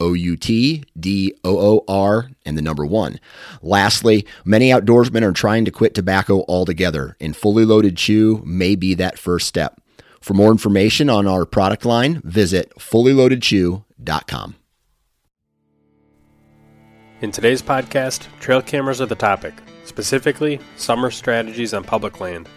OUTDOOR, and the number 1. Lastly, many outdoorsmen are trying to quit tobacco altogether, and Fully Loaded Chew may be that first step. For more information on our product line, visit fullyloadedchew.com. In today's podcast, trail cameras are the topic, specifically summer strategies on public land.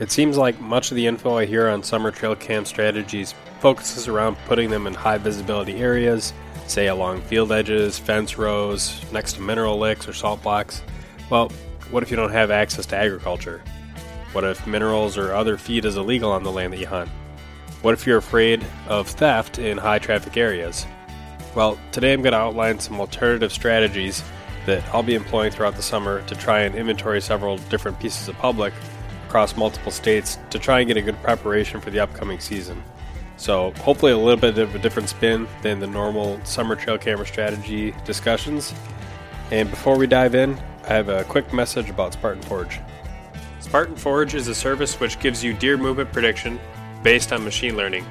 It seems like much of the info I hear on summer trail cam strategies focuses around putting them in high visibility areas, say along field edges, fence rows, next to mineral licks or salt blocks. Well, what if you don't have access to agriculture? What if minerals or other feed is illegal on the land that you hunt? What if you're afraid of theft in high traffic areas? Well, today I'm going to outline some alternative strategies that I'll be employing throughout the summer to try and inventory several different pieces of public across multiple states to try and get a good preparation for the upcoming season. So hopefully a little bit of a different spin than the normal summer trail camera strategy discussions. And before we dive in, I have a quick message about Spartan Forge. Spartan Forge is a service which gives you deer movement prediction based on machine learning.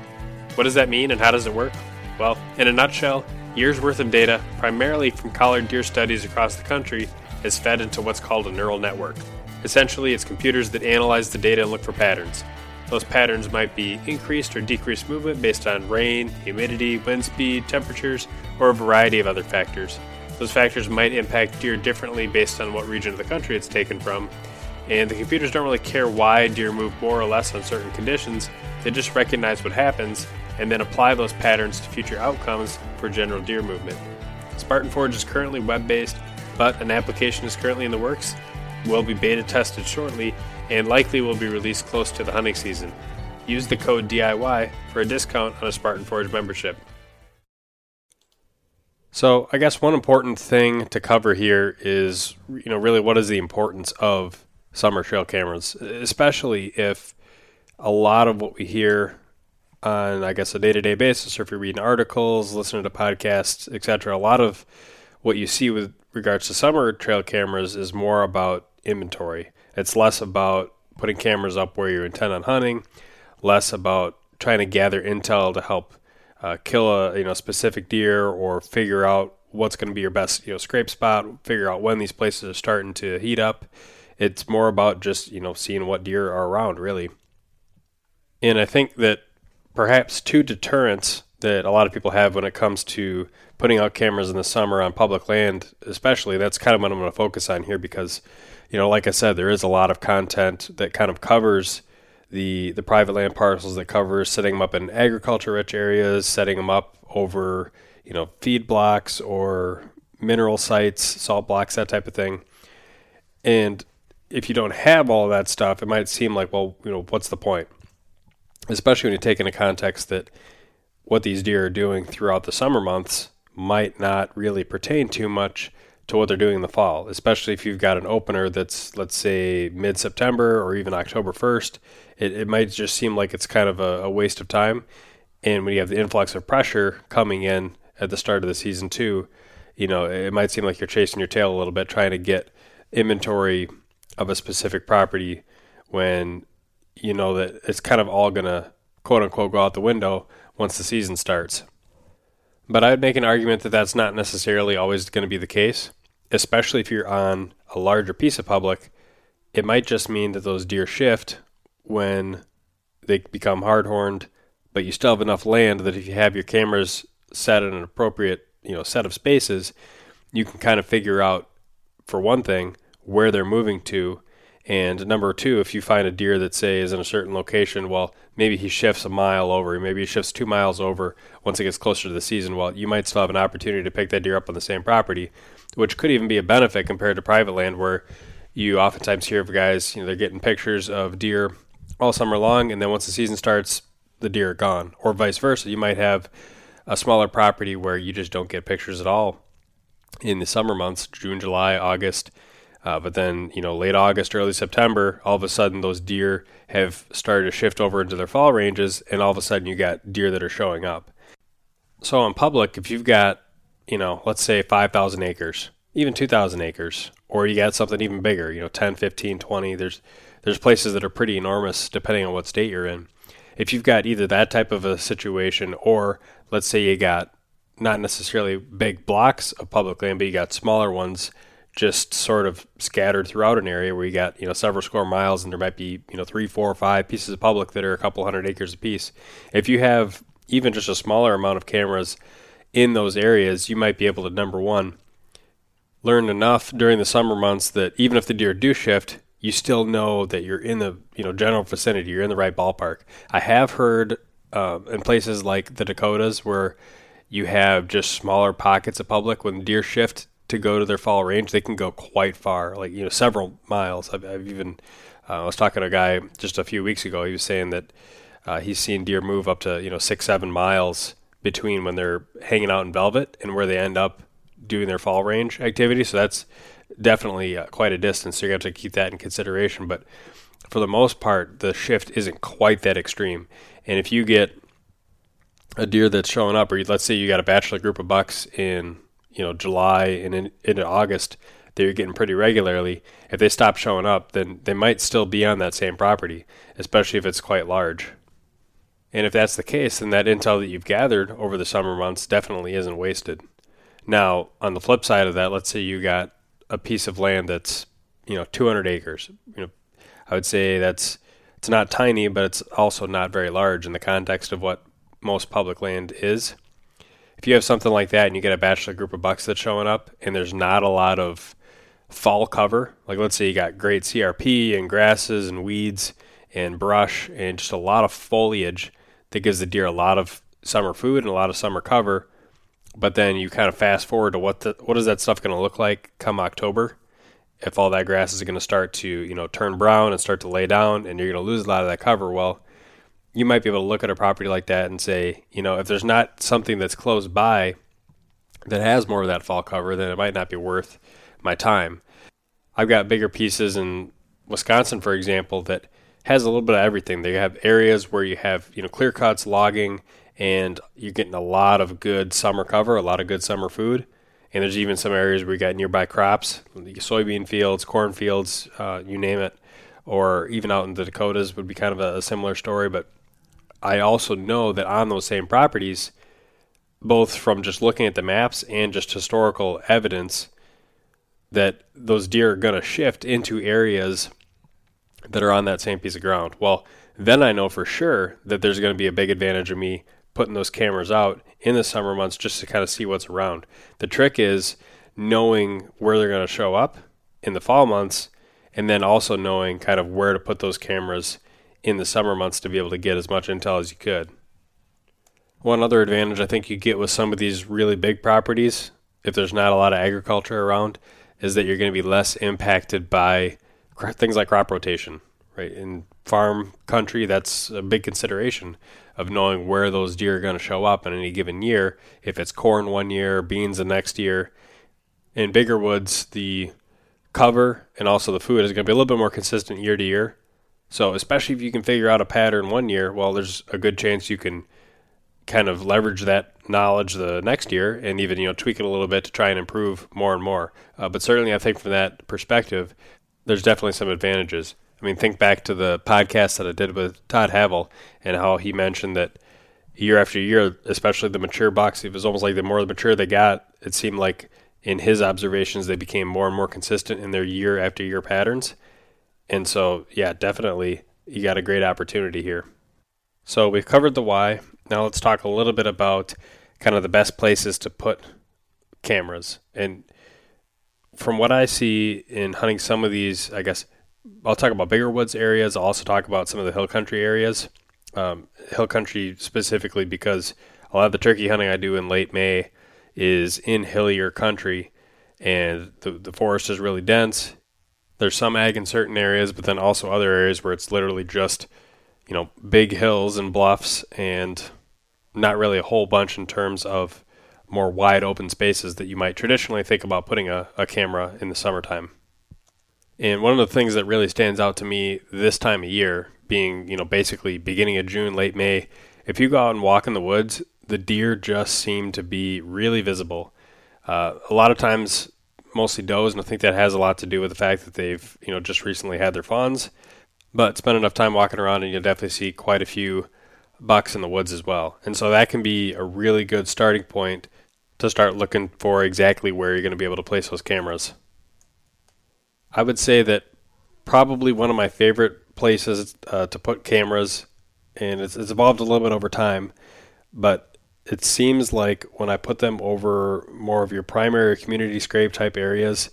What does that mean and how does it work? Well, in a nutshell, years worth of data, primarily from collared deer studies across the country, is fed into what's called a neural network. Essentially, it's computers that analyze the data and look for patterns. Those patterns might be increased or decreased movement based on rain, humidity, wind speed, temperatures, or a variety of other factors. Those factors might impact deer differently based on what region of the country it's taken from, and the computers don't really care why deer move more or less on certain conditions. They just recognize what happens and then apply those patterns to future outcomes for general deer movement. Spartan Forge is currently web-based, but an application is currently in the works, will be beta tested shortly, and likely will be released close to the hunting season. Use the code DIY for a discount on a Spartan Forge membership. So I guess one important thing to cover here is, really what is the importance of summer trail cameras, especially if a lot of what we hear on, a day-to-day basis, or if you're reading articles, listening to podcasts, etc., a lot of what you see with regards to summer trail cameras is more about inventory. It's less about putting cameras up where you're intent on hunting, less about trying to gather intel to help kill a specific deer or figure out what's going to be your best scrape spot, figure out when these places are starting to heat up. It's more about just seeing what deer are around, really. And I think that perhaps two deterrents that a lot of people have when it comes to putting out cameras in the summer on public land, especially, that's kind of what I'm going to focus on here because, like I said, there is a lot of content that kind of covers the private land parcels, that covers setting them up in agriculture-rich areas, setting them up over, feed blocks or mineral sites, salt blocks, that type of thing. And if you don't have all that stuff, it might seem like, well, what's the point? Especially when you take into context that what these deer are doing throughout the summer months might not really pertain too much to what they're doing in the fall, especially if you've got an opener that's, let's say, mid-September or even October 1st. It might just seem like it's kind of a waste of time. And when you have the influx of pressure coming in at the start of the season too, it might seem like you're chasing your tail a little bit, trying to get inventory of a specific property when you know that it's kind of all going to, quote-unquote, go out the window once the season starts. But I would make an argument that that's not necessarily always going to be the case, especially if you're on a larger piece of public. It might just mean that those deer shift when they become hard-horned, but you still have enough land that if you have your cameras set in an appropriate, set of spaces, you can kind of figure out, for one thing, where they're moving to. And number two, if you find a deer that, say, is in a certain location, well, maybe he shifts a mile over, maybe he shifts 2 miles over once it gets closer to the season. Well, you might still have an opportunity to pick that deer up on the same property, which could even be a benefit compared to private land, where you oftentimes hear of guys, you know, they're getting pictures of deer all summer long, and then once the season starts, the deer are gone, or vice versa. You might have a smaller property where you just don't get pictures at all in the summer months, June, July, August. But then, you know, late August, early September, all of a sudden those deer have started to shift over into their fall ranges, and all of a sudden you got deer that are showing up. So in public, if you've got, you know, let's say 5,000 acres, even 2,000 acres, or you got something even bigger, you know, 10, 15, 20, there's places that are pretty enormous depending on what state you're in. If you've got either that type of a situation, or let's say you got not necessarily big blocks of public land, but you got smaller ones just sort of scattered throughout an area where you got, you know, several square miles, and there might be, you know, 3, 4, or 5 pieces of public that are a couple hundred acres apiece. If you have even just a smaller amount of cameras in those areas, you might be able to, number one, learn enough during the summer months that even if the deer do shift, you still know that you're in the, you know, general vicinity, you're in the right ballpark. I have heard in places like the Dakotas where you have just smaller pockets of public, when deer shift to go to their fall range, they can go quite far, like, you know, several miles. I've even, I was talking to a guy just a few weeks ago. He was saying that he's seen deer move up to, you know, 6, 7 miles between when they're hanging out in velvet and where they end up doing their fall range activity. So that's definitely quite a distance. So you have to keep that in consideration. But for the most part, the shift isn't quite that extreme. And if you get a deer that's showing up, or let's say you got a bachelor group of bucks in, you know, July and into August, they're getting pretty regularly. If they stop showing up, then they might still be on that same property, especially if it's quite large. And if that's the case, then that intel that you've gathered over the summer months definitely isn't wasted. Now, on the flip side of that, let's say you got a piece of land that's, you know, 200 acres. You know, I would say that's, it's not tiny, but it's also not very large in the context of what most public land is. If you have something like that and you get a bachelor group of bucks that's showing up, and there's not a lot of fall cover, like let's say you got great CRP and grasses and weeds and brush and just a lot of foliage that gives the deer a lot of summer food and a lot of summer cover, but then you kind of fast forward to what is that stuff going to look like come October, if all that grass is going to start to, you know, turn brown and start to lay down, and you're going to lose a lot of that cover. Well, you might be able to look at a property like that and say, you know, if there's not something that's close by that has more of that fall cover, then it might not be worth my time. I've got bigger pieces in Wisconsin, for example, that has a little bit of everything. They have areas where you have, you know, clear cuts, logging, and you're getting a lot of good summer cover, a lot of good summer food. And there's even some areas where you got nearby crops, soybean fields, corn fields, you name it, or even out in the Dakotas would be kind of a similar story. But I also know that on those same properties, both from just looking at the maps and just historical evidence, that those deer are going to shift into areas that are on that same piece of ground. Well, then I know for sure that there's going to be a big advantage of me putting those cameras out in the summer months just to kind of see what's around. The trick is knowing where they're going to show up in the fall months, and then also knowing kind of where to put those cameras in the summer months to be able to get as much intel as you could. One other advantage I think you get with some of these really big properties, if there's not a lot of agriculture around, is that you're going to be less impacted by things like crop rotation, right? In farm country, that's a big consideration of knowing where those deer are going to show up in any given year, if it's corn one year, beans the next year. In bigger woods, the cover and also the food is going to be a little bit more consistent year to year. So especially if you can figure out a pattern one year, well, there's a good chance you can kind of leverage that knowledge the next year and even, you know, tweak it a little bit to try and improve more and more. But certainly I think from that perspective, there's definitely some advantages. I mean, think back to the podcast that I did with Todd Havel and how he mentioned that year after year, especially the mature bucks, it was almost like the more mature they got, it seemed like in his observations, they became more and more consistent in their year after year patterns. And so, yeah, definitely you got a great opportunity here. So we've covered the why. Now let's talk a little bit about kind of the best places to put cameras. And from what I see in hunting some of these, I guess I'll talk about bigger woods areas. I'll also talk about some of the hill country areas hill country specifically because a lot of the turkey hunting I do in late May is in hillier country, and the forest is really dense. There's some ag in certain areas, but then also other areas where it's literally just, you know, big hills and bluffs and not really a whole bunch in terms of more wide open spaces that you might traditionally think about putting a camera in the summertime. And one of the things that really stands out to me this time of year, being, you know, basically beginning of June, late May, if you go out and walk in the woods, the deer just seem to be really visible. A lot of times, mostly does, and I think that has a lot to do with the fact that they've, you know, just recently had their fawns, but spend enough time walking around and you'll definitely see quite a few bucks in the woods as well. And so that can be a really good starting point to start looking for exactly where you're going to be able to place those cameras. I would say that probably one of my favorite places to put cameras, and it's evolved a little bit over time, but it seems like when I put them over more of your primary community scrape type areas,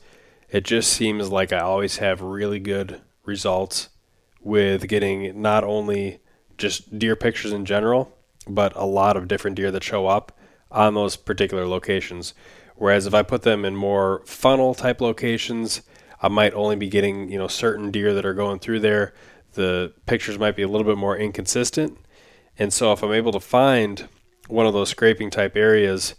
it just seems like I always have really good results with getting not only just deer pictures in general, but a lot of different deer that show up on those particular locations. Whereas if I put them in more funnel type locations, I might only be getting, you know, certain deer that are going through there. The pictures might be a little bit more inconsistent. And so if I'm able to find one of those scraping type areas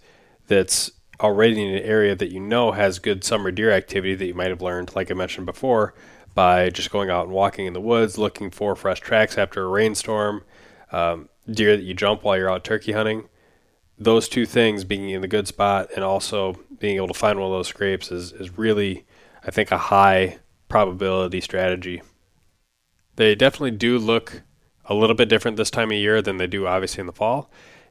that's already in an area that you know has good summer deer activity that you might have learned, like I mentioned before, by just going out and walking in the woods, looking for fresh tracks after a rainstorm, deer that you jump while you're out turkey hunting. Those two things, being in the good spot and also being able to find one of those scrapes, is really, I think, a high probability strategy. They definitely do look a little bit different this time of year than they do obviously in the fall.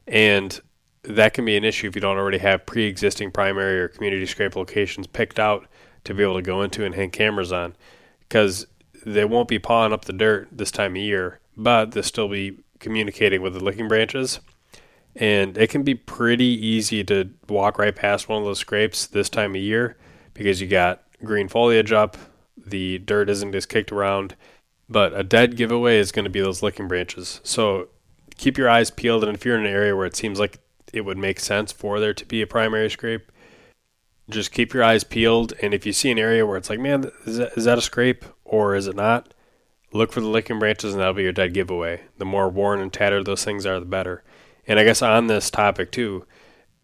And that can be an issue if you don't already have pre-existing primary or community scrape locations picked out to be able to go into and hang cameras on, because they won't be pawing up the dirt this time of year, but they'll still be communicating with the licking branches. And it can be pretty easy to walk right past one of those scrapes this time of year because you got green foliage up, the dirt isn't as kicked around, but a dead giveaway is going to be those licking branches. So keep your eyes peeled, and if you're in an area where it seems like it would make sense for there to be a primary scrape, just keep your eyes peeled. And if you see an area where it's like, man, is that a scrape or is it not? Look for the licking branches, and that'll be your dead giveaway. The more worn and tattered those things are, the better. And I guess on this topic too,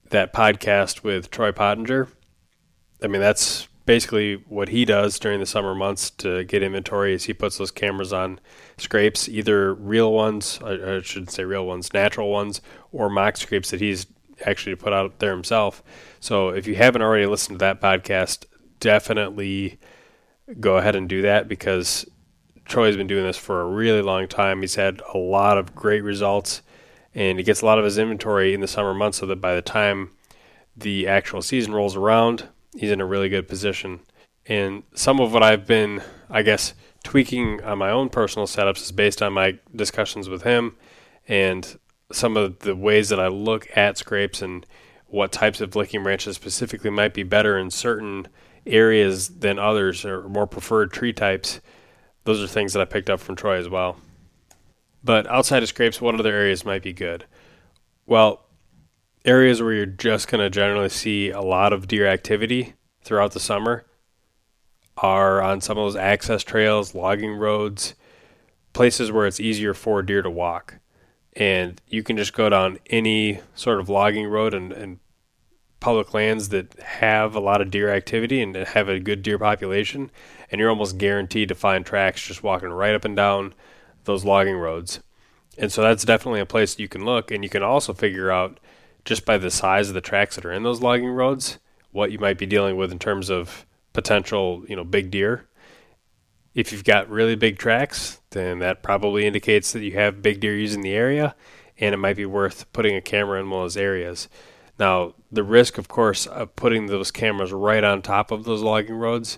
that podcast with Troy Pottinger, I mean, that's basically what he does during the summer months to get inventory is he puts those cameras on scrapes, either real ones, I shouldn't say real ones, natural ones, or mock scrapes that he's actually put out there himself. So if you haven't already listened to that podcast, definitely go ahead and do that, because Troy's been doing this for a really long time. He's had a lot of great results, and he gets a lot of his inventory in the summer months so that by the time the actual season rolls around, he's in a really good position. And some of what I've been, I guess, tweaking on my own personal setups is based on my discussions with him and some of the ways that I look at scrapes and what types of licking branches specifically might be better in certain areas than others, or more preferred tree types. Those are things that I picked up from Troy as well. But outside of scrapes, what other areas might be good? Well, areas where you're just going to generally see a lot of deer activity throughout the summer are on some of those access trails, logging roads, places where it's easier for deer to walk. And you can just go down any sort of logging road and public lands that have a lot of deer activity and have a good deer population, and you're almost guaranteed to find tracks just walking right up and down those logging roads. And so that's definitely a place you can look, and you can also figure out just by the size of the tracks that are in those logging roads, what you might be dealing with in terms of potential, you know, big deer. If you've got really big tracks, then that probably indicates that you have big deer using the area, and it might be worth putting a camera in one of those areas. Now, the risk, of course, of putting those cameras right on top of those logging roads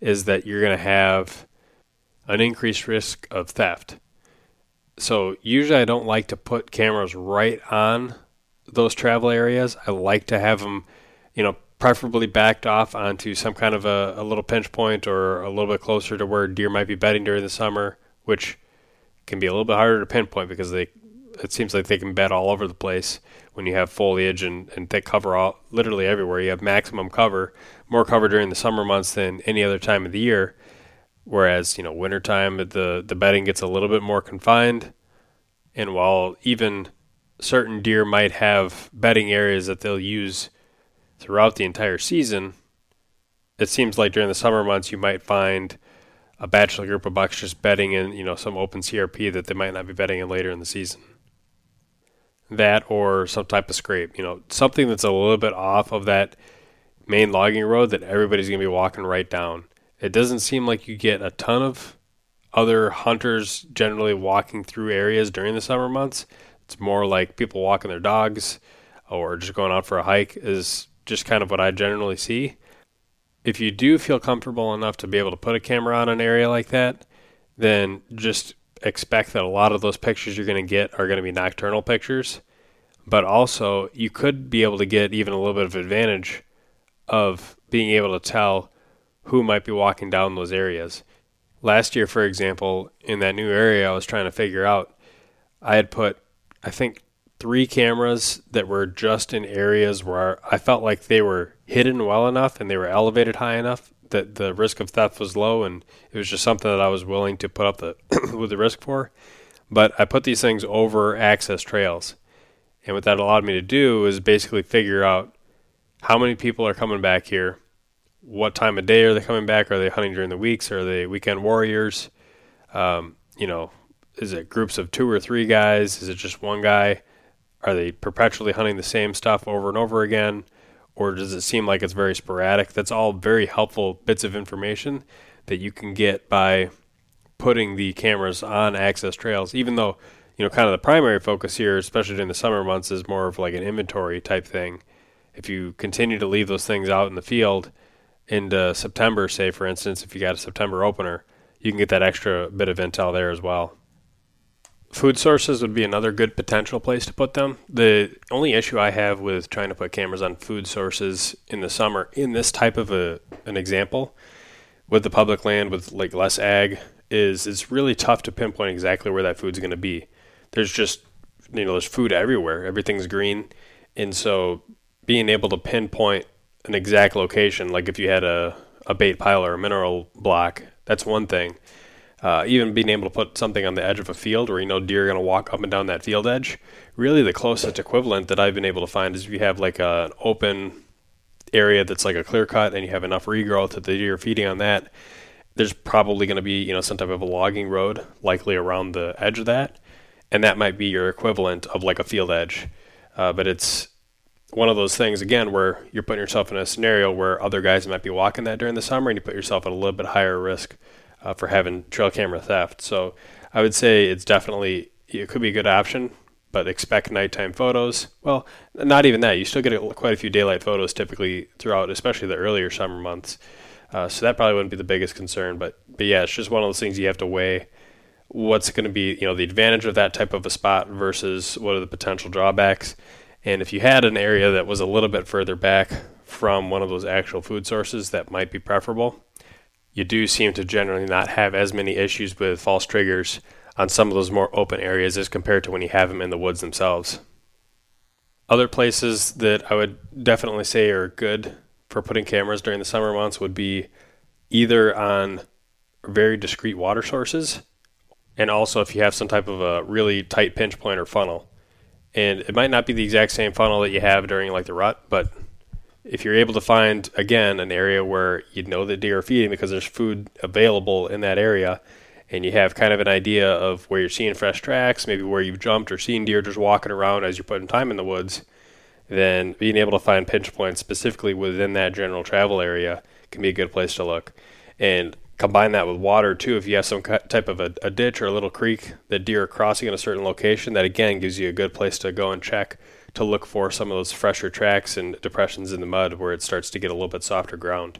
is that you're going to have an increased risk of theft. So usually I don't like to put cameras right on those travel areas. I like to have them, you know, preferably backed off onto some kind of a little pinch point or a little bit closer to where deer might be bedding during the summer, which can be a little bit harder to pinpoint because they it seems like they can bed all over the place when you have foliage and thick cover all literally everywhere. You have maximum cover, more cover during the summer months than any other time of the year. Whereas, you know, wintertime, the bedding gets a little bit more confined. And while even certain deer might have bedding areas that they'll use throughout the entire season, it seems like during the summer months you might find a bachelor group of bucks just bedding in, you know, some open CRP that they might not be bedding in later in the season. That or some type of scrape, you know, something that's a little bit off of that main logging road that everybody's going to be walking right down. It doesn't seem like you get a ton of other hunters generally walking through areas during the summer months. It's more like people walking their dogs or just going out for a hike is just kind of what I generally see. If you do feel comfortable enough to be able to put a camera on an area like that, then just expect that a lot of those pictures you're going to get are going to be nocturnal pictures. But also, you could be able to get even a little bit of advantage of being able to tell who might be walking down those areas. Last year, for example, in that new area I was trying to figure out, I had put, I think, 3 cameras that were just in areas where I felt like they were hidden well enough and they were elevated high enough that the risk of theft was low, and it was just something that I was willing to put up with the risk for. But I put these things over access trails, and what that allowed me to do is basically figure out how many people are coming back here, what time of day are they coming back, are they hunting during the weeks, are they weekend warriors, you know, is it groups of 2 or 3 guys, is it just one guy, are they perpetually hunting the same stuff over and over again, or does it seem like it's very sporadic? That's all very helpful bits of information that you can get by putting the cameras on access trails, even though, you know, kind of the primary focus here, especially during the summer months, is more of like an inventory type thing. If you continue to leave those things out in the field into September, say, for instance, if you got a September opener, you can get that extra bit of intel there as well. Food sources would be another good potential place to put them. The only issue I have with trying to put cameras on food sources in the summer, in this type of an example, with the public land, with like less ag, is it's really tough to pinpoint exactly where that food's going to be. There's just, you know, there's food everywhere. Everything's green. And so being able to pinpoint an exact location, like if you had a bait pile or a mineral block, that's one thing. Even being able to put something on the edge of a field where you know deer are going to walk up and down that field edge. Really the closest equivalent that I've been able to find is if you have like an open area that's like a clear cut and you have enough regrowth that the deer are feeding on that, there's probably going to be, you know, some type of a logging road likely around the edge of that. And that might be your equivalent of like a field edge. But it's one of those things, again, where you're putting yourself in a scenario where other guys might be walking that during the summer and you put yourself at a little bit higher risk for having trail camera theft. So I would say it's definitely, it could be a good option, but expect nighttime photos. Well, not even that. You still get quite a few daylight photos typically throughout, especially the earlier summer months. So that probably wouldn't be the biggest concern. But yeah, it's just one of those things you have to weigh what's going to be, you know, the advantage of that type of a spot versus what are the potential drawbacks. And if you had an area that was a little bit further back from one of those actual food sources, that might be preferable. You do seem to generally not have as many issues with false triggers on some of those more open areas as compared to when you have them in the woods themselves. Other places that I would definitely say are good for putting cameras during the summer months would be either on very discrete water sources, and also if you have some type of a really tight pinch point or funnel. And it might not be the exact same funnel that you have during like the rut, but if you're able to find, again, an area where you know the deer are feeding because there's food available in that area, and you have kind of an idea of where you're seeing fresh tracks, maybe where you've jumped or seen deer just walking around as you're putting time in the woods, then being able to find pinch points specifically within that general travel area can be a good place to look. And combine that with water, too. If you have some type of a ditch or a little creek that deer are crossing in a certain location, that, again, gives you a good place to go and check to look for some of those fresher tracks and depressions in the mud where it starts to get a little bit softer ground.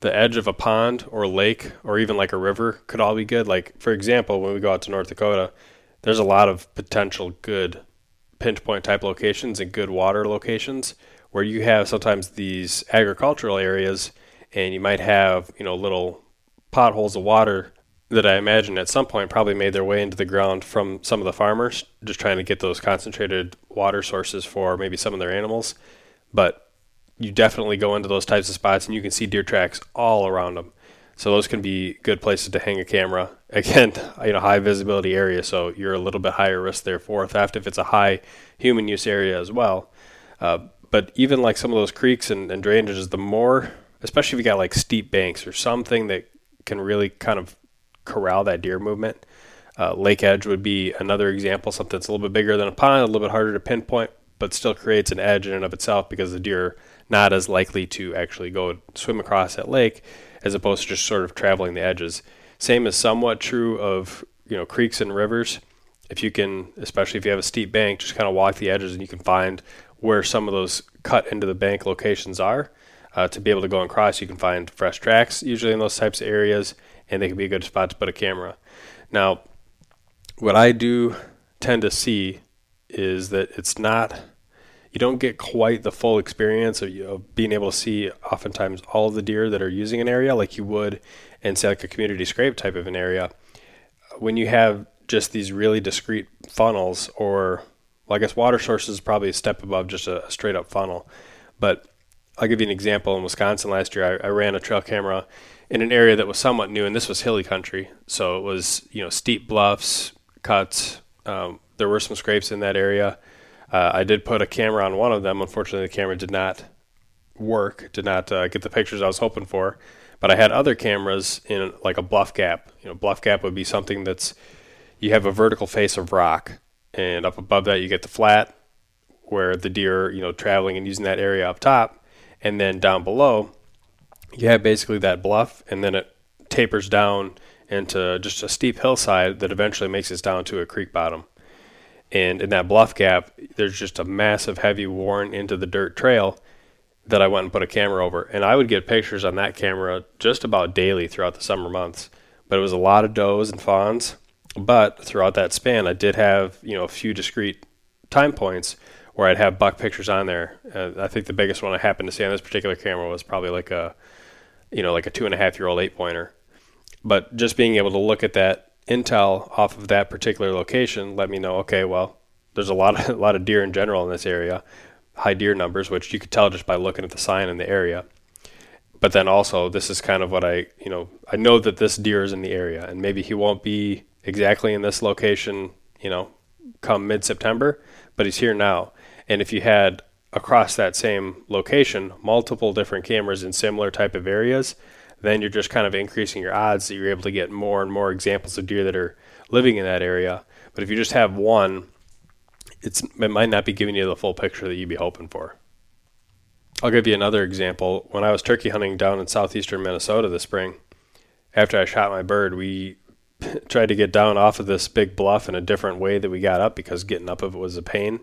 The edge of a pond or lake or even like a river could all be good. Like, for example, when we go out to North Dakota, there's a lot of potential good pinch point type locations and good water locations where you have sometimes these agricultural areas and you might have, you know, little potholes of water that I imagine at some point probably made their way into the ground from some of the farmers, just trying to get those concentrated water sources for maybe some of their animals. But you definitely go into those types of spots and you can see deer tracks all around them. So those can be good places to hang a camera. Again, you know, high visibility area, so you're a little bit higher risk there for theft if it's a high human use area as well. But even like some of those creeks and drainages, the more, especially if you got like steep banks or something that can really kind of corral that deer movement. Lake edge would be another example, something that's a little bit bigger than a pond, a little bit harder to pinpoint, but still creates an edge in and of itself because the deer are not as likely to actually go swim across that lake as opposed to just sort of traveling the edges. Same is somewhat true of, you know, creeks and rivers. If you can, especially if you have a steep bank, just kind of walk the edges and you can find where some of those cut into the bank locations are to be able to go and cross. You can find fresh tracks usually in those types of areas, and they can be a good spot to put a camera. Now, what I do tend to see is that it's not, you don't get quite the full experience of being able to see oftentimes all of the deer that are using an area like you would in, say, like a community scrape type of an area. When you have just these really discrete funnels, or, well, I guess water sources is probably a step above just a straight up funnel. But I'll give you an example. In Wisconsin last year, I ran a trail camera in an area that was somewhat new, and this was hilly country. So it was, you know, steep bluffs, cuts. There were some scrapes in that area. I did put a camera on one of them. Unfortunately, the camera did not work, did not get the pictures I was hoping for. But I had other cameras in like a bluff gap. You know, bluff gap would be something that's, you have a vertical face of rock, and up above that you get the flat where the deer are, you know, traveling and using that area up top. And then down below, you have basically that bluff, and then it tapers down into just a steep hillside that eventually makes it down to a creek bottom. And in that bluff gap, there's just a massive heavy worn into the dirt trail that I went and put a camera over. And I would get pictures on that camera just about daily throughout the summer months. But it was a lot of does and fawns. But throughout that span, I did have, you know, a few discrete time points where I'd have buck pictures on there. I think the biggest one I happened to see on this particular camera was probably like a, you know, like a 2.5-year-old 8-pointer. But just being able to look at that intel off of that particular location let me know, okay, well, there's a lot of deer in general in this area, high deer numbers, which you could tell just by looking at the sign in the area. But then also, this is kind of what I know that this deer is in the area, and maybe he won't be exactly in this location, you know, come mid-September, but he's here now. And if you had across that same location multiple different cameras in similar type of areas, then you're just kind of increasing your odds that you're able to get more and more examples of deer that are living in that area. But if you just have one, it might not be giving you the full picture that you'd be hoping for. I'll give you another example. When I was turkey hunting down in southeastern Minnesota this spring, after I shot my bird, we tried to get down off of this big bluff in a different way that we got up, because getting up of it was a pain.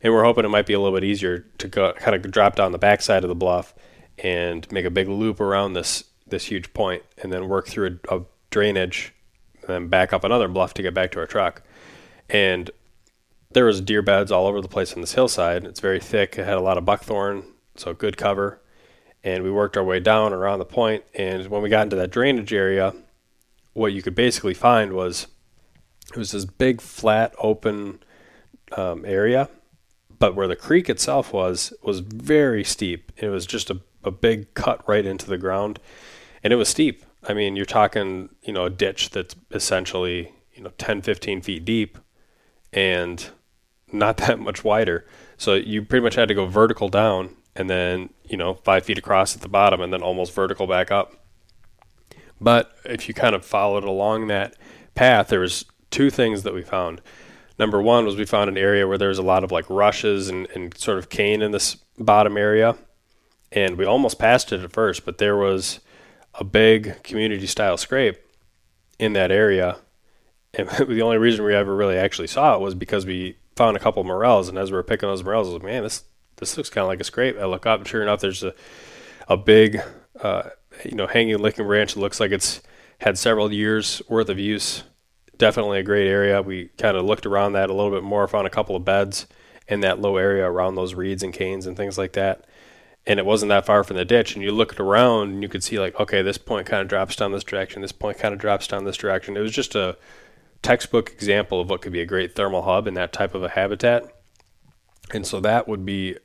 And we're hoping it might be a little bit easier to go, kind of drop down the backside of the bluff and make a big loop around this huge point and then work through a drainage and then back up another bluff to get back to our truck. And there was deer beds all over the place on this hillside. It's very thick. It had a lot of buckthorn, so good cover. And we worked our way down around the point. And when we got into that drainage area, what you could basically find was it was this big flat open area, but where the creek itself was very steep. It was just a big cut right into the ground, and it was steep. I mean, you're talking, you know, a ditch that's essentially, you know, 10, 15 feet deep and not that much wider. So you pretty much had to go vertical down and then, you know, 5 feet across at the bottom and then almost vertical back up. But if you kind of followed along that path, there was two things that we found. Number one was we found an area where there was a lot of like rushes and sort of cane in this bottom area. And we almost passed it at first, but there was a big community style scrape in that area. And the only reason we ever really actually saw it was because we found a couple of morels. And as we were picking those morels, I was like, man, this looks kind of like a scrape. I look up, and sure enough, there's a big, you know, hanging licking branch. It looks like it's had several years worth of use. Definitely a great area. We kind of looked around that a little bit more, found a couple of beds in that low area around those reeds and canes and things like that. and it wasn't that far from the ditch, and you looked around and you could see like, okay, this point kind of drops down this direction, this point kind of drops down this direction. It was just a textbook example of what could be a great thermal hub in that type of a habitat. And so that would be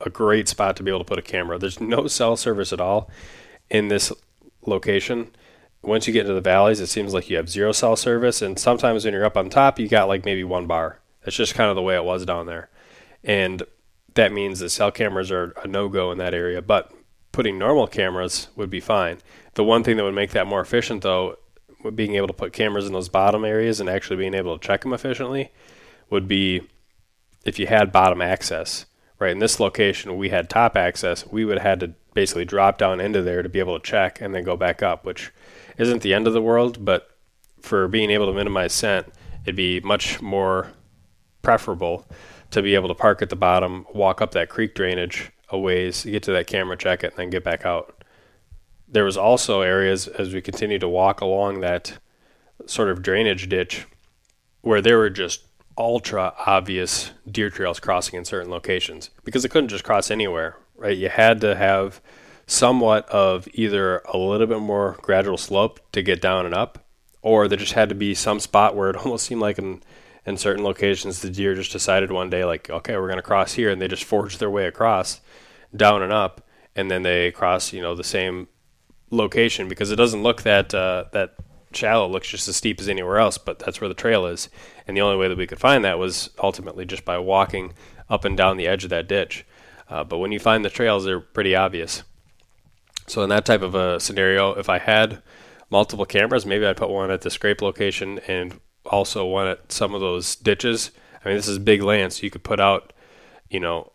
a great spot to be able to put a camera. There's no cell service at all in this location. Once you get into the valleys, it seems like you have zero cell service, and sometimes when you're up on top, you got like maybe one bar. That's just kind of the way it was down there. And that means that cell cameras are a no-go in that area, but putting normal cameras would be fine. The one thing that would make that more efficient, though, being able to put cameras in those bottom areas and actually being able to check them efficiently, would be if you had bottom access. Right, in this location, we had top access. We would have had to basically drop down into there to be able to check and then go back up, which isn't the end of the world, but for being able to minimize scent, it'd be much more preferable to be able to park at the bottom, walk up that creek drainage a ways, get to that camera, check it, and then get back out. There was also areas as we continued to walk along that sort of drainage ditch where there were just ultra obvious deer trails crossing in certain locations, because it couldn't just cross anywhere, right? You had to have somewhat of either a little bit more gradual slope to get down and up, or there just had to be some spot where it almost seemed like in certain locations the deer just decided one day, like, okay, we're going to cross here, and they just forged their way across, down and up, and then they cross, you know, the same location, because it doesn't look that that shallow, looks just as steep as anywhere else, but that's where the trail is. And the only way that we could find that was ultimately just by walking up and down the edge of that ditch. But when you find the trails, they're pretty obvious. So in that type of a scenario, if I had multiple cameras, maybe I'd put one at the scrape location and also one at some of those ditches. I mean, this is big land, so you could put out, you know,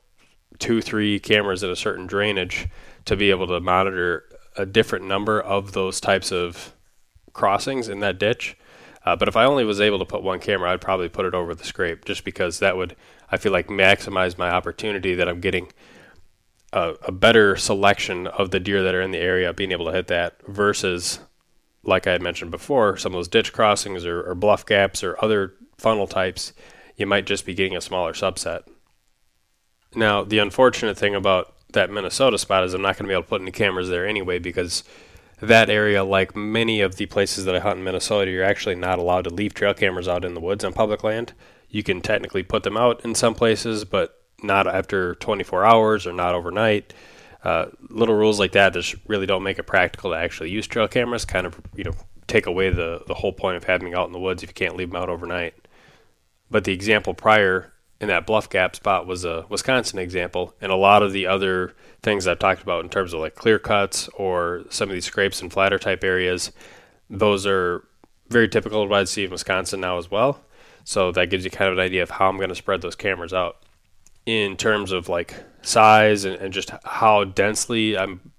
2-3 cameras at a certain drainage to be able to monitor a different number of those types of crossings in that ditch. But if I only was able to put one camera, I'd probably put it over the scrape, just because that would, I feel like, maximize my opportunity that I'm getting a better selection of the deer that are in the area, being able to hit that, versus, like I had mentioned before, some of those ditch crossings or bluff gaps or other funnel types, you might just be getting a smaller subset. Now, the unfortunate thing about that Minnesota spot is I'm not going to be able to put any cameras there anyway, because that area, like many of the places that I hunt in Minnesota, you're actually not allowed to leave trail cameras out in the woods on public land. You can technically put them out in some places, but not after 24 hours or not overnight. Little rules like that just really don't make it practical to actually use trail cameras, kind of, you know, take away the whole point of having them out in the woods if you can't leave them out overnight. But the example prior in that bluff gap spot was a Wisconsin example, and a lot of the other things I've talked about in terms of like clear cuts or some of these scrapes and flatter type areas, those are very typical of what I see in Wisconsin now as well. So that gives you kind of an idea of how I'm going to spread those cameras out in terms of like size and just how densely I'm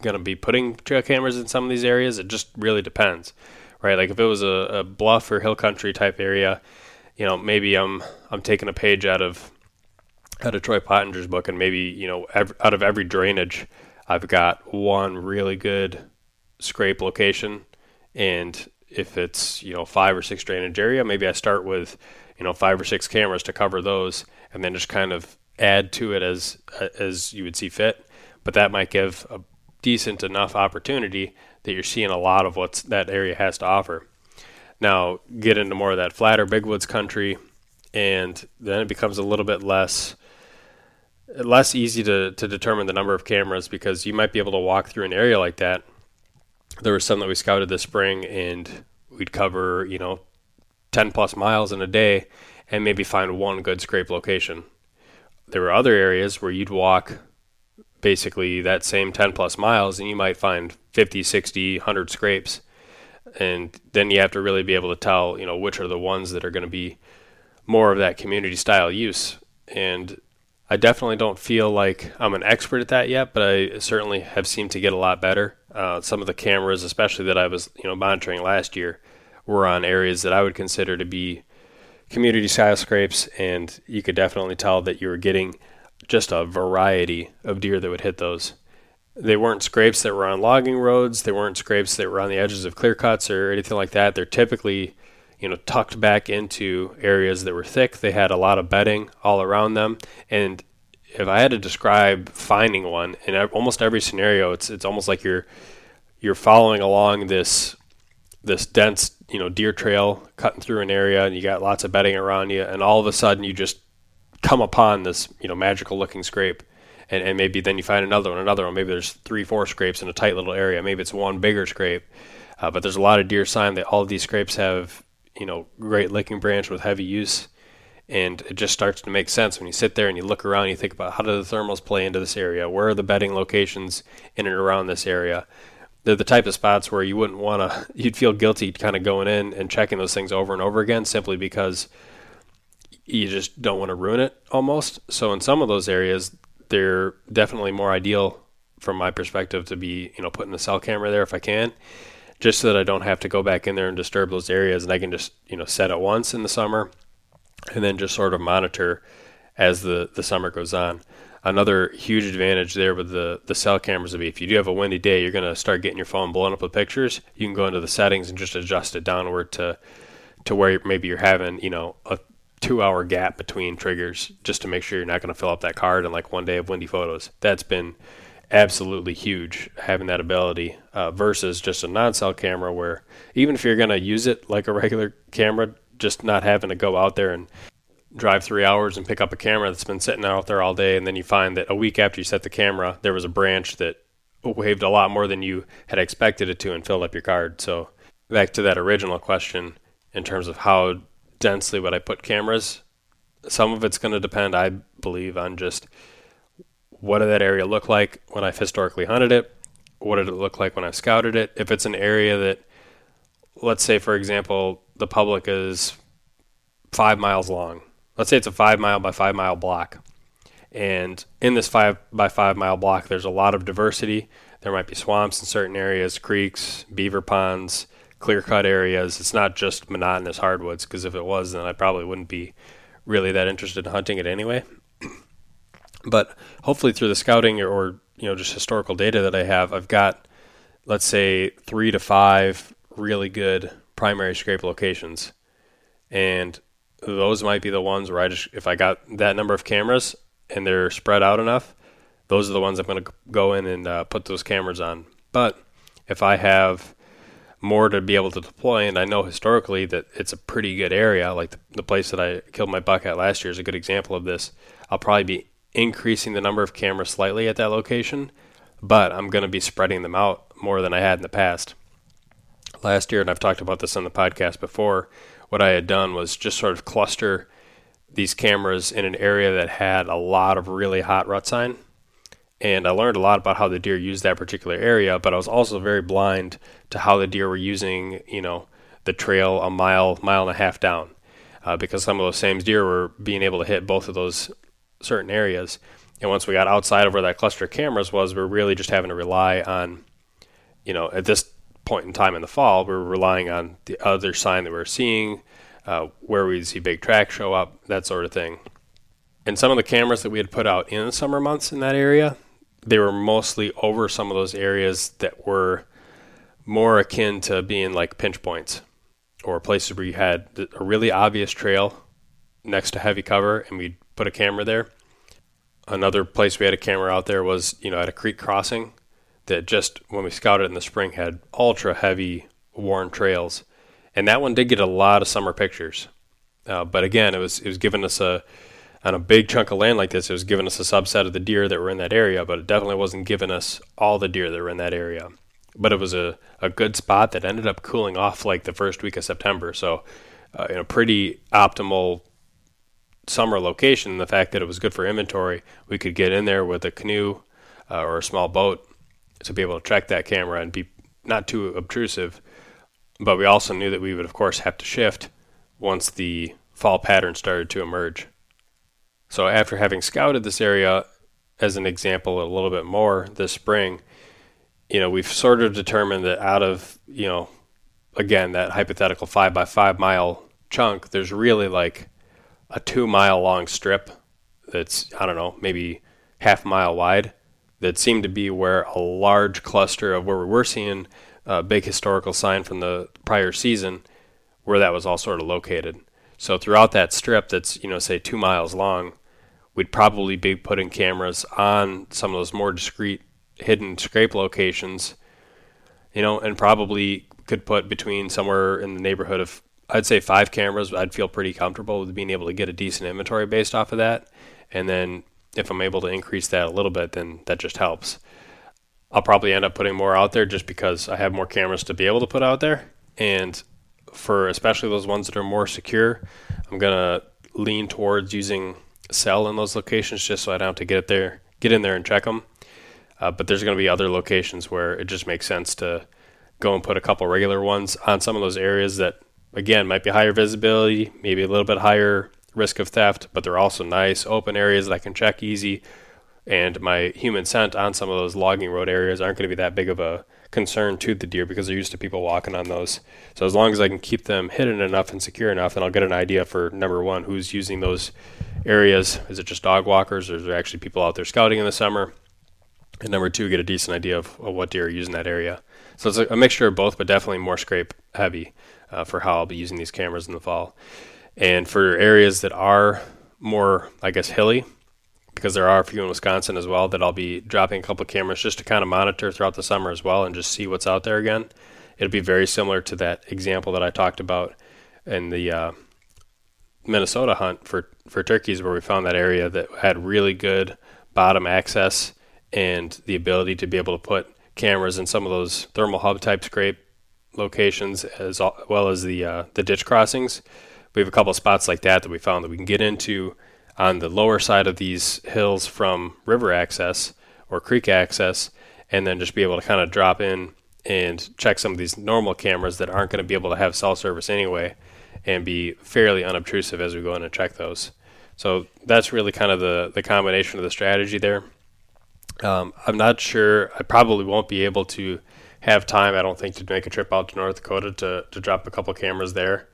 going to be putting trail cameras in some of these areas. It just really depends, right? Like if it was a bluff or hill country type area, you know, maybe I'm taking a page out of Troy Pottinger's book, and maybe, you know, out of every drainage, I've got one really good scrape location. And if it's, you know, 5 or 6 drainage area, maybe I start with, you know, 5 or 6 cameras to cover those, and then just kind of add to it as you would see fit. But that might give a decent enough opportunity that you're seeing a lot of what that area has to offer. Now, get into more of that flatter big woods country, and then it becomes a little bit less easy to determine the number of cameras, because you might be able to walk through an area like that. There were some that we scouted this spring, and we'd cover, you know, 10 plus miles in a day and maybe find one good scrape location. There were other areas where you'd walk basically that same 10 plus miles and you might find 50, 60, 100 scrapes. And then you have to really be able to tell, you know, which are the ones that are going to be more of that community style use. And I definitely don't feel like I'm an expert at that yet, but I certainly have seemed to get a lot better. Some of the cameras, especially that I was, you know, monitoring last year, were on areas that I would consider to be community style scrapes. And you could definitely tell that you were getting just a variety of deer that would hit those. They weren't scrapes that were on logging roads. They weren't scrapes that were on the edges of clear cuts or anything like that. They're typically, you know, tucked back into areas that were thick. They had a lot of bedding all around them. And if I had to describe finding one, in almost every scenario, it's almost like you're following along this dense, deer trail cutting through an area, and you got lots of bedding around you, and all of a sudden you just come upon this, magical looking scrape, and maybe then you find another one. Maybe there's 3-4 scrapes in a tight little area. Maybe it's one bigger scrape, but there's a lot of deer sign that all of these scrapes have, great licking branch with heavy use. And it just starts to make sense when you sit there and you look around, you think about how do the thermals play into this area? Where are the bedding locations in and around this area? They're the type of spots where you wouldn't want to, you'd feel guilty kind of going in and checking those things over and over again, simply because you just don't want to ruin it almost. So in some of those areas, they're definitely more ideal from my perspective to be, putting the cell camera there if I can, just so that I don't have to go back in there and disturb those areas. And I can just, set it once in the summer and then just sort of monitor as the summer goes on. Another huge advantage there with the cell cameras would be if you do have a windy day, you're going to start getting your phone blown up with pictures. You can go into the settings and just adjust it downward to where maybe you're having, a 2-hour gap between triggers, just to make sure you're not going to fill up that card in like one day of windy photos. That's been absolutely huge, having that ability versus just a non-cell camera where even if you're going to use it like a regular camera, just not having to go out there and drive 3 hours and pick up a camera that's been sitting out there all day, and then you find that a week after you set the camera, there was a branch that waved a lot more than you had expected it to and filled up your card. So back to that original question in terms of how densely would I put cameras, some of it's going to depend, I believe, on just what did that area look like when I've historically hunted it, what did it look like when I've scouted it. If it's an area that, let's say, for example, the public is 5 miles long. Let's say it's a 5-mile by 5-mile block. And in this 5-by-5-mile block, there's a lot of diversity. There might be swamps in certain areas, creeks, beaver ponds, clear-cut areas. It's not just monotonous hardwoods, because if it was, then I probably wouldn't be really that interested in hunting it anyway. But hopefully through the scouting or just historical data that I have, I've got, let's say, 3 to 5 really good primary scrape locations, and those might be the ones where I just, if I got that number of cameras and they're spread out enough, those are the ones I'm going to go in and put those cameras on. But if I have more to be able to deploy, and I know historically that it's a pretty good area, like the place that I killed my buck at last year is a good example of this, I'll probably be increasing the number of cameras slightly at that location, but I'm going to be spreading them out more than I had in the past. Last year, and I've talked about this on the podcast before, what I had done was just sort of cluster these cameras in an area that had a lot of really hot rut sign, and I learned a lot about how the deer used that particular area, but I was also very blind to how the deer were using, the trail a mile and a half down, because some of those same deer were being able to hit both of those certain areas. And once we got outside of where that cluster of cameras was, we're really just having to rely on, at this point in time in the fall, we were relying on the other sign that we were seeing, where we'd see big tracks show up, that sort of thing. And some of the cameras that we had put out in the summer months in that area, they were mostly over some of those areas that were more akin to being like pinch points or places where you had a really obvious trail next to heavy cover, and we'd put a camera there. Another place we had a camera out there was, at a creek crossing that just when we scouted in the spring had ultra heavy worn trails. And that one did get a lot of summer pictures. But again, it was giving us on a big chunk of land like this, it was giving us a subset of the deer that were in that area, but it definitely wasn't giving us all the deer that were in that area. But it was a good spot that ended up cooling off like the first week of September. So in a pretty optimal summer location, the fact that it was good for inventory, we could get in there with a canoe or a small boat to be able to track that camera and be not too obtrusive. But we also knew that we would, of course, have to shift once the fall pattern started to emerge. So after having scouted this area, as an example, a little bit more this spring, we've sort of determined that out of, again, that hypothetical 5-by-5-mile chunk, there's really like a 2-mile long strip that's, maybe half mile wide, that seemed to be where a large cluster of where we were seeing a big historical sign from the prior season, where that was all sort of located. So throughout that strip that's, say 2 miles long, we'd probably be putting cameras on some of those more discreet hidden scrape locations, you know, and probably could put between somewhere in the neighborhood of, I'd say 5 cameras. I'd feel pretty comfortable with being able to get a decent inventory based off of that. And then if I'm able to increase that a little bit, then that just helps. I'll probably end up putting more out there just because I have more cameras to be able to put out there. And for especially those ones that are more secure, I'm going to lean towards using cell in those locations just so I don't have to get in there and check them. But there's going to be other locations where it just makes sense to go and put a couple regular ones on some of those areas that, again, might be higher visibility, maybe a little bit higher risk of theft, but they're also nice open areas that I can check easy. And my human scent on some of those logging road areas aren't going to be that big of a concern to the deer because they're used to people walking on those. So as long as I can keep them hidden enough and secure enough, then I'll get an idea for, number one, who's using those areas. Is it just dog walkers, or is there actually people out there scouting in the summer? And number two, get a decent idea of what deer are using that area. So it's a mixture of both, but definitely more scrape heavy for how I'll be using these cameras in the fall. And for areas that are more, I guess, hilly, because there are a few in Wisconsin as well, that I'll be dropping a couple of cameras just to kind of monitor throughout the summer as well and just see what's out there again. It'll be very similar to that example that I talked about in the Minnesota hunt for turkeys, where we found that area that had really good bottom access and the ability to be able to put cameras in some of those thermal hub type scrape locations as well as the ditch crossings. We have a couple of spots like that that we found that we can get into on the lower side of these hills from river access or creek access, and then just be able to kind of drop in and check some of these normal cameras that aren't going to be able to have cell service anyway, and be fairly unobtrusive as we go in and check those. So that's really kind of the combination of the strategy there. I'm not sure. I probably won't be able to have time, I don't think, to make a trip out to North Dakota to drop a couple cameras there.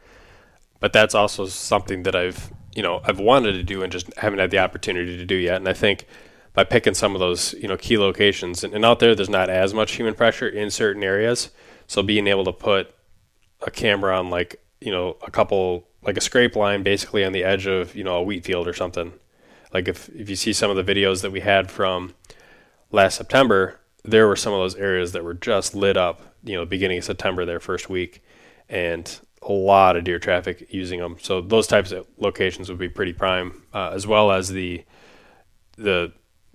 But that's also something that I've wanted to do and just haven't had the opportunity to do yet. And I think by picking some of those, key locations, and out there, there's not as much human pressure in certain areas. So being able to put a camera on a scrape line basically on the edge of, a wheat field or something. Like if you see some of the videos that we had from last September, there were some of those areas that were just lit up, beginning of September, their first week, and a lot of deer traffic using them. So those types of locations would be pretty prime, as well as the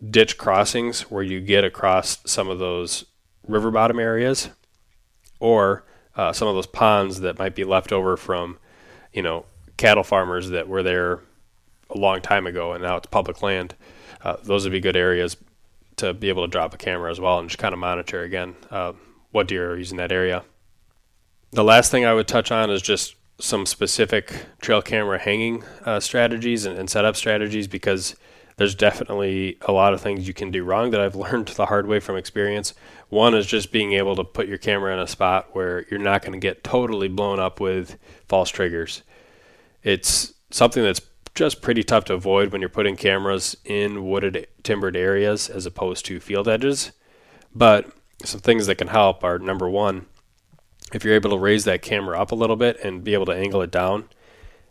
ditch crossings where you get across some of those river bottom areas, or some of those ponds that might be left over from, cattle farmers that were there a long time ago and now it's public land. Those would be good areas to be able to drop a camera as well and just kind of monitor again what deer are using that area. The last thing I would touch on is just some specific trail camera hanging strategies and setup strategies, because there's definitely a lot of things you can do wrong that I've learned the hard way from experience. One is just being able to put your camera in a spot where you're not going to get totally blown up with false triggers. It's something that's just pretty tough to avoid when you're putting cameras in wooded, timbered areas as opposed to field edges. But some things that can help are, number one, if you're able to raise that camera up a little bit and be able to angle it down,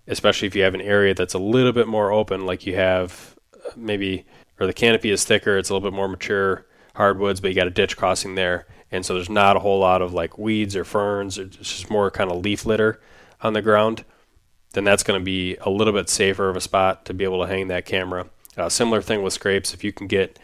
especially if you have an area that's a little bit more open, like you have maybe, or the canopy is thicker, it's a little bit more mature hardwoods, but you got a ditch crossing there. And so there's not a whole lot of weeds or ferns, or just more kind of leaf litter on the ground. Then that's going to be a little bit safer of a spot to be able to hang that camera. Similar thing with scrapes. If you can get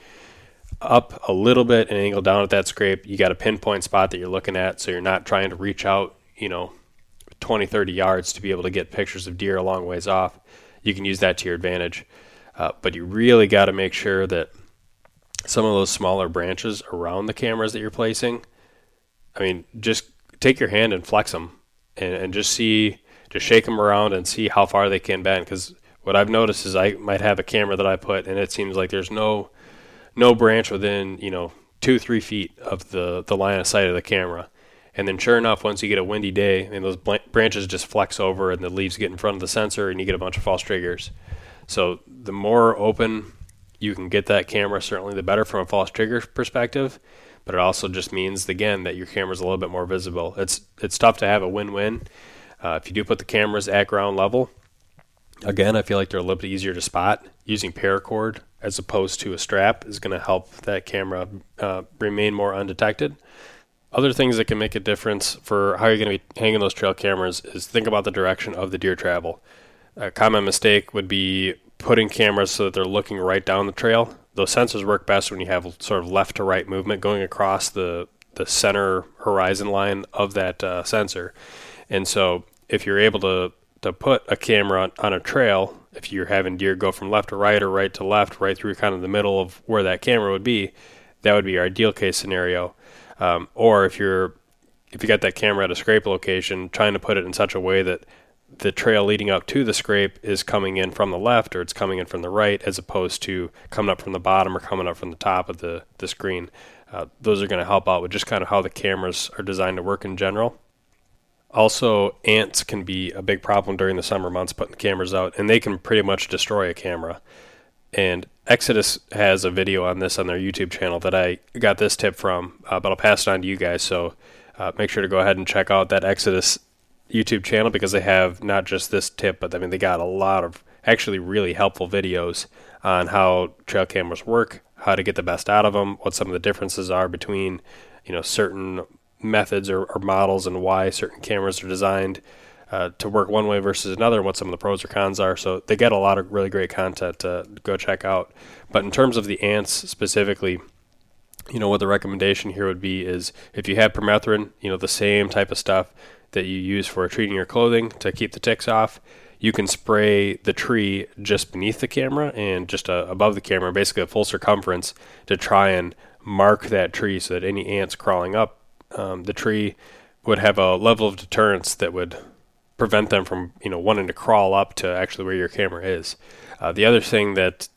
up a little bit and angle down at that scrape, you got a pinpoint spot that you're looking at, so you're not trying to reach out 20-30 yards to be able to get pictures of deer a long ways off. You can use that to your advantage, but you really got to make sure that some of those smaller branches around the cameras that you're placing, just take your hand and flex them and just shake them around and see how far they can bend, because what I've noticed is I might have a camera that I put and it seems like there's no branch within 2-3 feet of the line of sight of the camera. And then sure enough, once you get a windy day and those branches just flex over and the leaves get in front of the sensor and you get a bunch of false triggers. So the more open you can get that camera, certainly the better from a false trigger perspective, but it also just means, again, that your camera's a little bit more visible. It's tough to have a win-win. If you do put the cameras at ground level, Again, I feel like they're a little bit easier to spot. Using paracord as opposed to a strap is going to help that camera remain more undetected. Other things that can make a difference for how you're going to be hanging those trail cameras is think about the direction of the deer travel. A common mistake would be putting cameras so that they're looking right down the trail. Those sensors work best when you have sort of left to right movement going across the center horizon line of that sensor. And so if you're able to put a camera on a trail, if you're having deer go from left to right or right to left, right through kind of the middle of where that camera would be, that would be our ideal case scenario. Or if you got that camera at a scrape location, trying to put it in such a way that the trail leading up to the scrape is coming in from the left or it's coming in from the right, as opposed to coming up from the bottom or coming up from the top of the screen. Those are going to help out with just kind of how the cameras are designed to work in general. Also, ants can be a big problem during the summer months putting the cameras out, and they can pretty much destroy a camera. And Exodus has a video on this on their YouTube channel that I got this tip from, but I'll pass it on to you guys. So make sure to go ahead and check out that Exodus YouTube channel, because they have not just this tip, but I mean, they got a lot of actually really helpful videos on how trail cameras work, how to get the best out of them, what some of the differences are between, you know, certain methods or models, and why certain cameras are designed to work one way versus another, and what some of the pros or cons are. So they get a lot of really great content to go check out. But in terms of the ants specifically, you know, what the recommendation here would be is if you have permethrin, you know, the same type of stuff that you use for treating your clothing to keep the ticks off, you can spray the tree just beneath the camera and just above the camera, basically a full circumference, to try and mark that tree so that any ants crawling up the tree would have a level of deterrence that would prevent them from, you know, wanting to crawl up to actually where your camera is. The other thing that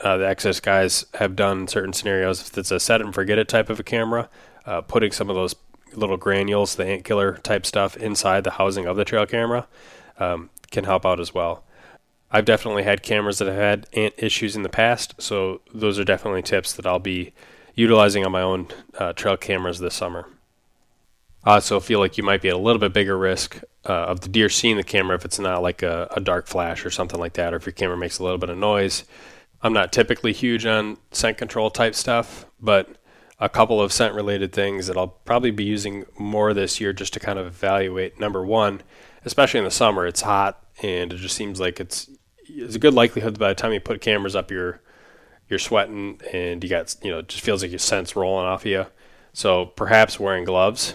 the Exodus guys have done in certain scenarios, if it's a set and forget it type of a camera, putting some of those little granules, the ant killer type stuff, inside the housing of the trail camera can help out as well. I've definitely had cameras that have had ant issues in the past, so those are definitely tips that I'll be utilizing on my own trail cameras this summer. I also feel like you might be at a little bit bigger risk of the deer seeing the camera if it's not like a dark flash or something like that, or if your camera makes a little bit of noise. I'm not typically huge on scent control type stuff, but a couple of scent related things that I'll probably be using more this year just to kind of evaluate. Number one, especially in the summer, it's hot, and it just seems like it's a good likelihood that by the time you put cameras up, you're sweating, and you got, you know, it just feels like your scent's rolling off of you. So perhaps wearing gloves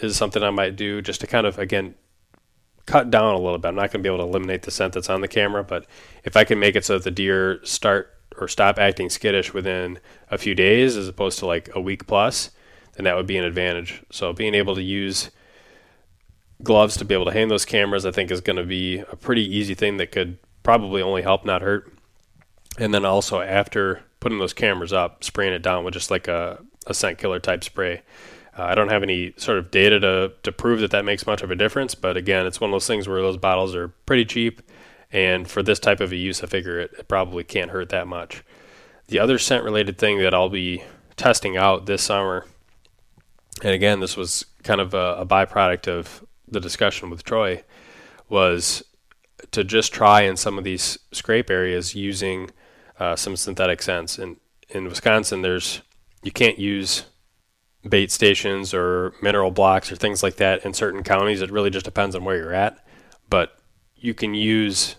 is something I might do just to kind of, again, cut down a little bit. I'm not going to be able to eliminate the scent that's on the camera, but if I can make it so that the deer start or stop acting skittish within a few days as opposed to like a week plus, then that would be an advantage. So being able to use gloves to be able to hang those cameras, I think, is going to be a pretty easy thing that could probably only help, not hurt. And then also, after putting those cameras up, spraying it down with just like a scent killer type spray. I don't have any sort of data to prove that makes much of a difference, but again, it's one of those things where those bottles are pretty cheap, and for this type of a use, I figure it probably can't hurt that much. The other scent-related thing that I'll be testing out this summer, and again, this was kind of a byproduct of the discussion with Troy, was to just try in some of these scrape areas using some synthetic scents. And in Wisconsin, you can't use bait stations or mineral blocks or things like that in certain counties. It really just depends on where you're at, but you can use,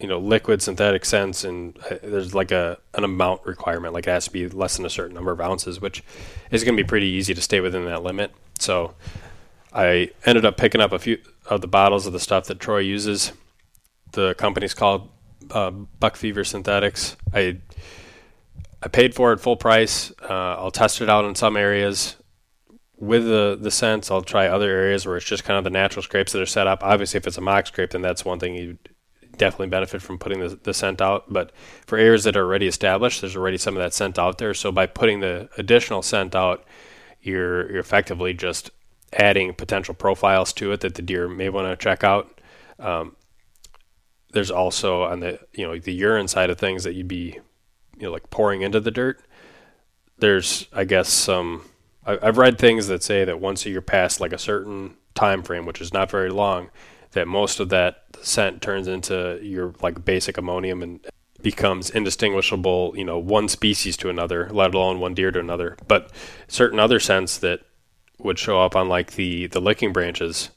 you know, liquid synthetic scents, and there's like an amount requirement, like it has to be less than a certain number of ounces, which is going to be pretty easy to stay within that limit. So I ended up picking up a few of the bottles of the stuff that Troy uses. The company's called Buck Fever Synthetics. I paid for it full price. I'll test it out in some areas with the scents. I'll try other areas where it's just kind of the natural scrapes that are set up. Obviously, if it's a mock scrape, then that's one thing you definitely benefit from putting the scent out. But for areas that are already established, there's already some of that scent out there. So by putting the additional scent out, you're effectively just adding potential profiles to it that the deer may want to check out. There's also on the, you know, the urine side of things that you'd be, you know, like pouring into the dirt. There's, I guess, some, I've read things that say that once you're past like a certain time frame, which is not very long, that most of that scent turns into your like basic ammonium and becomes indistinguishable, you know, one species to another, let alone one deer to another. But certain other scents that would show up on like the licking branches,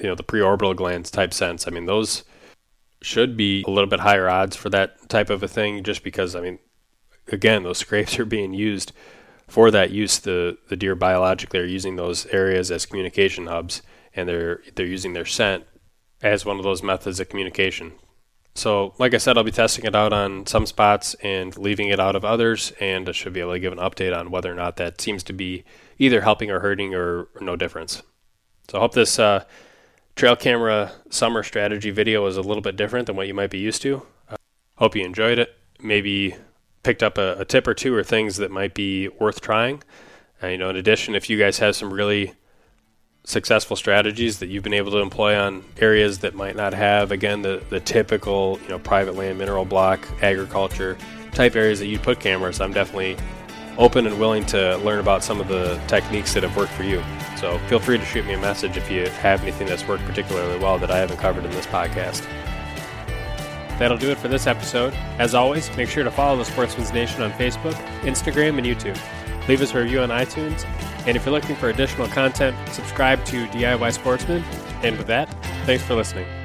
you know, the preorbital glands type scents, I mean, those should be a little bit higher odds for that type of a thing, just because, I mean, again, those scrapes are being used for that use. The deer biologically are using those areas as communication hubs, and they're using their scent as one of those methods of communication. So, like I said, I'll be testing it out on some spots and leaving it out of others, and I should be able to give an update on whether or not that seems to be either helping or hurting or no difference. So I hope this trail camera summer strategy video is a little bit different than what you might be used to. Hope you enjoyed it. Maybe picked up a tip or two or things that might be worth trying. You know, in addition, if you guys have some really successful strategies that you've been able to employ on areas that might not have, again, the typical, you know, private land, mineral block, agriculture type areas that you'd put cameras, I'm definitely open and willing to learn about some of the techniques that have worked for you. So feel free to shoot me a message if you have anything that's worked particularly well that I haven't covered in this podcast. That'll do it for this episode. As always, make sure to follow the Sportsman's Nation on Facebook, Instagram, and YouTube. Leave us a review on iTunes. And if you're looking for additional content, subscribe to DIY Sportsman. And with that, thanks for listening.